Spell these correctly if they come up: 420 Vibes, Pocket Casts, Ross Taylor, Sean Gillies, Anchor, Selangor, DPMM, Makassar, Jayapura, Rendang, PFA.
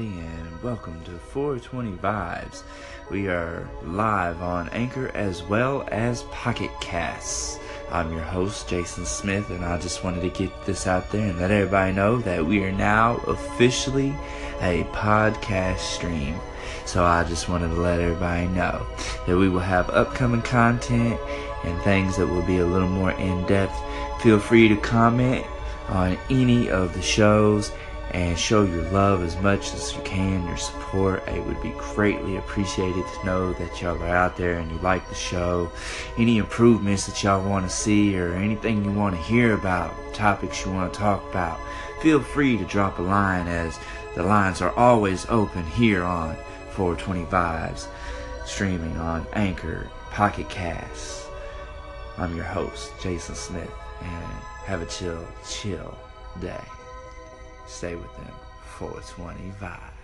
everybody, and welcome to 420 Vibes. We are live on Anchor as well as Pocket Casts. I'm your host, Jason Smith, and I just wanted to get this out there and let everybody know that we are now officially a podcast stream. So I just wanted to let everybody know that we will have upcoming content and things that will be a little more in-depth. Feel free to comment on any of the shows and show your love as much as you can, your support. It would be greatly appreciated to know that y'all are out there and you like the show. Any improvements that y'all want to see or anything you want to hear about, topics you want to talk about, feel free to drop a line, as the lines are always open here on 420 Vibes, streaming on Anchor, Pocket Casts. I'm your host, Jason Smith, and have a chill day. Stay with them. 420 Vibes.